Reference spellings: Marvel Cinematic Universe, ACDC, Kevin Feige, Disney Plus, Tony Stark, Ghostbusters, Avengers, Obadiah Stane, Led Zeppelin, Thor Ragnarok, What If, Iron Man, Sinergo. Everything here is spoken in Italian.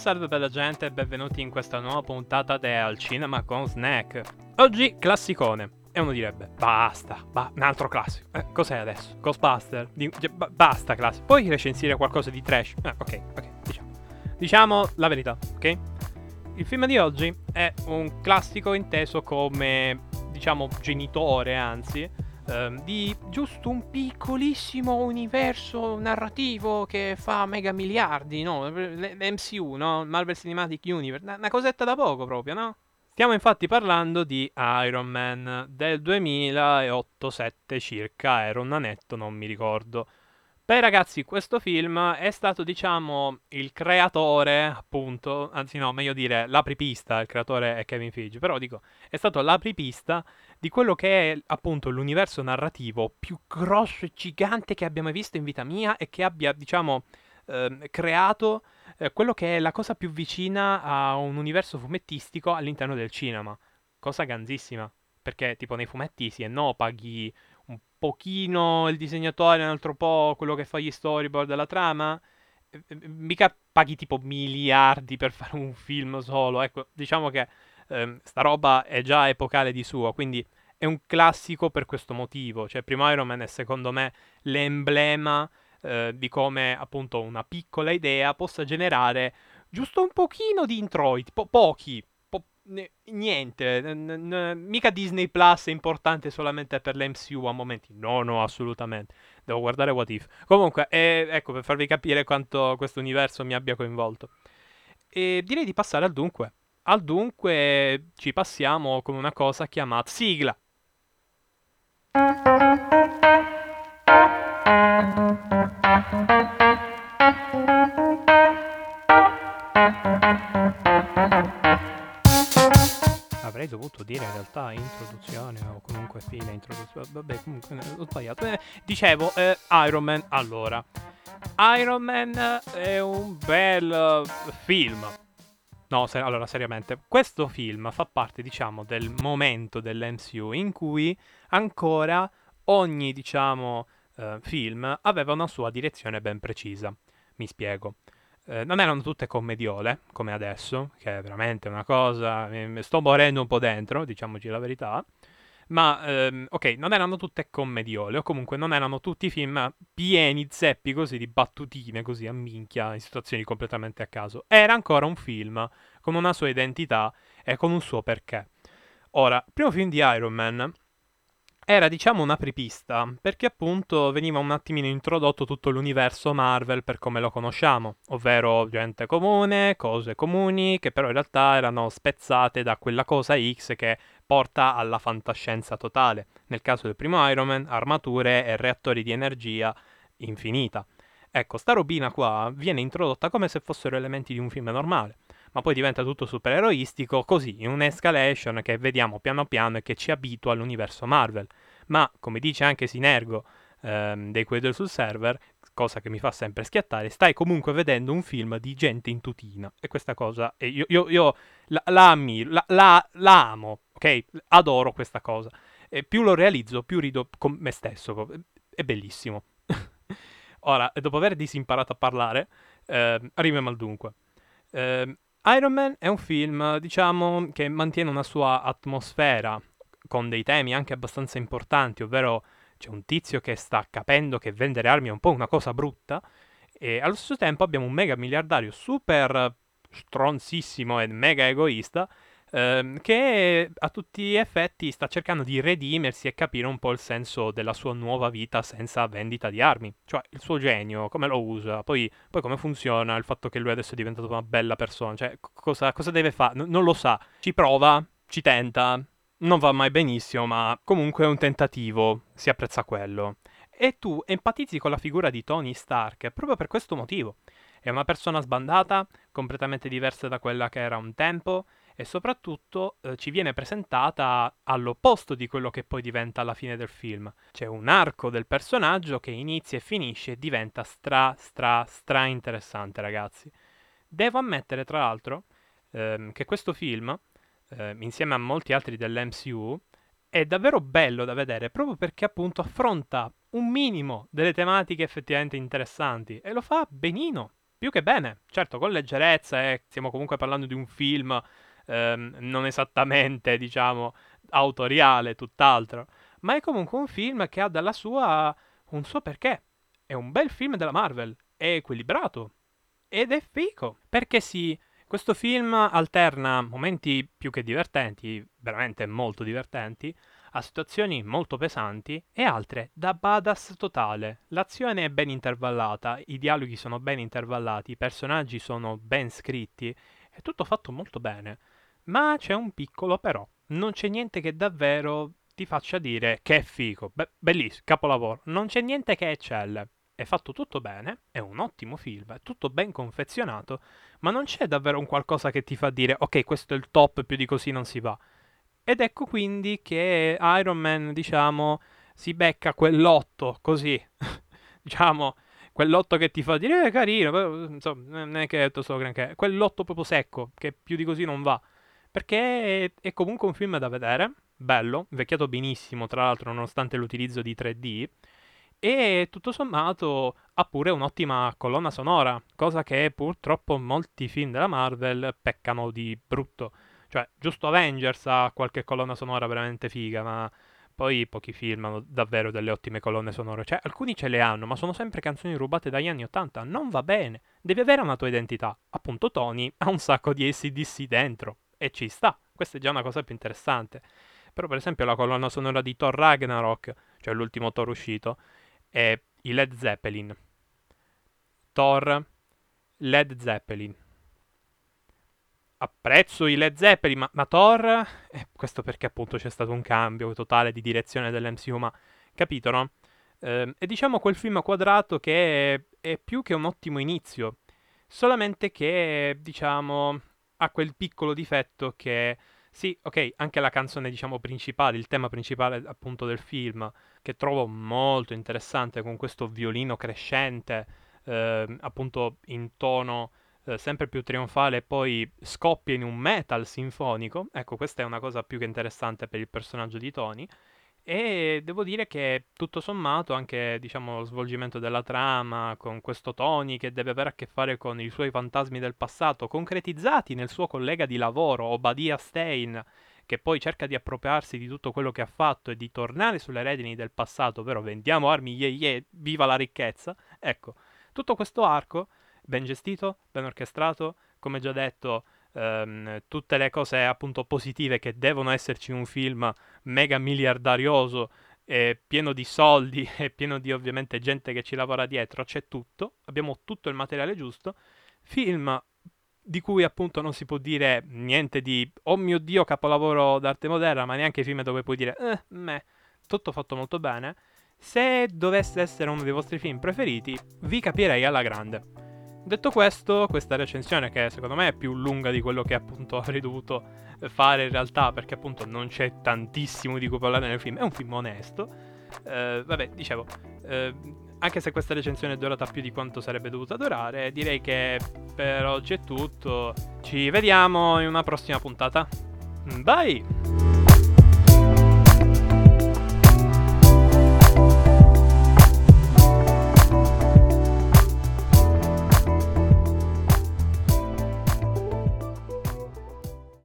salve bella gente e benvenuti in questa nuova puntata di Al Cinema con Snack. Oggi classicone. E uno direbbe, basta, un altro classico. Cos'è adesso? Ghostbusters? Basta classico. Puoi recensire qualcosa di trash? Ok, diciamo la verità, ok? Il film di oggi è un classico inteso come, diciamo, genitore, anzi, di giusto un piccolissimo universo narrativo che fa mega miliardi, no? L'MCU, no? Marvel Cinematic Universe, una cosetta da poco proprio, no? Stiamo infatti parlando di Iron Man del 2008-2007 circa, era un annetto, non mi ricordo. Beh ragazzi, questo film è stato, diciamo, il creatore, appunto, anzi no, meglio dire l'apripista, il creatore è Kevin Feige, però dico, è stato l'apripista di quello che è, appunto, l'universo narrativo più grosso e gigante che abbia mai visto in vita mia e che abbia, diciamo, creato quello che è la cosa più vicina a un universo fumettistico all'interno del cinema. Cosa ganzissima, perché tipo nei fumetti sì e no, paghi un pochino il disegnatore, un altro po' quello che fa gli storyboard della trama, mica paghi tipo miliardi per fare un film solo, ecco, diciamo che sta roba è già epocale di suo, quindi è un classico per questo motivo, cioè primo Iron Man è secondo me l'emblema di come appunto una piccola idea possa generare giusto un pochino di introiti, niente, mica Disney Plus è importante solamente per l'MCU a momenti, no assolutamente, devo guardare What If, comunque ecco per farvi capire quanto questo universo mi abbia coinvolto. E direi di passare al dunque. Al dunque ci passiamo con una cosa chiamata sigla. Avrei dovuto dire in realtà introduzione o comunque fine introduzione, vabbè comunque ho sbagliato, dicevo Iron Man. Allora, Iron Man è un bel film, no, allora seriamente, questo film fa parte, diciamo, del momento dell'MCU in cui ancora ogni, diciamo, film aveva una sua direzione ben precisa. Mi spiego, non erano tutte commediole come adesso, che è veramente una cosa, sto morendo un po' dentro, diciamoci la verità, ma ok, non erano tutte commediole o comunque non erano tutti film pieni zeppi così di battutine così a minchia in situazioni completamente a caso. Era ancora un film con una sua identità e con un suo perché. Ora, il primo film di Iron Man era, diciamo, un'apripista, perché appunto veniva un attimino introdotto tutto l'universo Marvel per come lo conosciamo, ovvero gente comune, cose comuni, che però in realtà erano spezzate da quella cosa X che porta alla fantascienza totale. Nel caso del primo Iron Man, armature e reattori di energia infinita. Ecco, sta robina qua viene introdotta come se fossero elementi di un film normale, ma poi diventa tutto supereroistico, così, in un'escalation che vediamo piano piano e che ci abitua all'universo Marvel. Ma, come dice anche Sinergo dei Quedel sul server, cosa che mi fa sempre schiattare, stai comunque vedendo un film di gente in tutina. E questa cosa, io la amo, ok? Adoro questa cosa. E più lo realizzo, più rido con me stesso. È bellissimo. Ora, dopo aver disimparato a parlare, arriviamo al dunque. Iron Man è un film, diciamo, che mantiene una sua atmosfera con dei temi anche abbastanza importanti, ovvero c'è un tizio che sta capendo che vendere armi è un po' una cosa brutta e allo stesso tempo abbiamo un mega miliardario super stronzissimo e mega egoista che a tutti gli effetti sta cercando di redimersi e capire un po' il senso della sua nuova vita senza vendita di armi, cioè il suo genio, come lo usa, poi come funziona il fatto che lui adesso è diventato una bella persona, cioè cosa deve fare, non lo sa, ci prova, ci tenta, non va mai benissimo, ma comunque è un tentativo, si apprezza quello. E tu empatizzi con la figura di Tony Stark proprio per questo motivo, è una persona sbandata, completamente diversa da quella che era un tempo, e soprattutto ci viene presentata all'opposto di quello che poi diventa alla fine del film. C'è un arco del personaggio che inizia e finisce e diventa stra interessante, ragazzi. Devo ammettere, tra l'altro, che questo film, insieme a molti altri dell'MCU, è davvero bello da vedere proprio perché appunto affronta un minimo delle tematiche effettivamente interessanti e lo fa benino. più che bene, certo, con leggerezza, e stiamo comunque parlando di un film non esattamente, diciamo, autoriale, tutt'altro, ma è comunque un film che ha dalla sua un suo perché. È un bel film della Marvel, è equilibrato ed è figo, perché sì, questo film alterna momenti più che divertenti, veramente molto divertenti, a situazioni molto pesanti e altre da badass totale. L'azione è ben intervallata, i dialoghi sono ben intervallati, i personaggi sono ben scritti, è tutto fatto molto bene. Ma c'è un piccolo però, non c'è niente che davvero ti faccia dire che è figo, bellissimo, capolavoro, non c'è niente che eccelle. È fatto tutto bene, è un ottimo film, è tutto ben confezionato, ma non c'è davvero un qualcosa che ti fa dire ok, questo è il top, più di così non si va. Ed ecco quindi che Iron Man, diciamo, si becca quell'8 così, diciamo, quell'8 che ti fa dire carino, però, insomma, non è che è tutto solo granché, quell'8 proprio secco, che più di così non va, perché è comunque un film da vedere, bello, invecchiato benissimo, tra l'altro, nonostante l'utilizzo di 3D, e tutto sommato ha pure un'ottima colonna sonora, cosa che purtroppo molti film della Marvel peccano di brutto. Cioè, giusto Avengers ha qualche colonna sonora veramente figa, ma poi pochi film hanno davvero delle ottime colonne sonore. Cioè, alcuni ce le hanno, ma sono sempre canzoni rubate dagli anni 80. Non va bene. Devi avere una tua identità. Appunto, Tony ha un sacco di ACDC dentro. E ci sta. Questa è già una cosa più interessante. Però, per esempio, la colonna sonora di Thor Ragnarok, cioè l'ultimo Thor uscito, è i Led Zeppelin. Thor, Led Zeppelin. Apprezzo i Led Zeppelin, ma Thor... questo perché appunto c'è stato un cambio totale di direzione dell'MCU, ma capito, no? È diciamo quel film quadrato che è più che un ottimo inizio, solamente che, diciamo, ha quel piccolo difetto che... sì, ok, anche la canzone, diciamo, principale, il tema principale appunto del film, che trovo molto interessante con questo violino crescente, appunto in tono... sempre più trionfale, e poi scoppia in un metal sinfonico. Ecco, questa è una cosa più che interessante per il personaggio di Tony, e devo dire che tutto sommato anche, diciamo, lo svolgimento della trama con questo Tony che deve avere a che fare con i suoi fantasmi del passato, concretizzati nel suo collega di lavoro Obadiah Stane, che poi cerca di appropriarsi di tutto quello che ha fatto e di tornare sulle redini del passato, ovvero vendiamo armi, ye ye, viva la ricchezza. Ecco, tutto questo arco ben gestito, ben orchestrato, come già detto, tutte le cose appunto positive che devono esserci in un film mega miliardarioso, pieno di soldi e pieno di ovviamente gente che ci lavora dietro, c'è tutto, abbiamo tutto il materiale giusto, film di cui appunto non si può dire niente di oh mio Dio capolavoro d'arte moderna, ma neanche film dove puoi dire meh, tutto fatto molto bene. Se dovesse essere uno dei vostri film preferiti, vi capirei alla grande. Detto questo, questa recensione, che secondo me è più lunga di quello che appunto avrei dovuto fare in realtà, perché appunto non c'è tantissimo di cui parlare nel film, è un film onesto, anche se questa recensione è durata più di quanto sarebbe dovuta durare, direi che per oggi è tutto, ci vediamo in una prossima puntata, bye!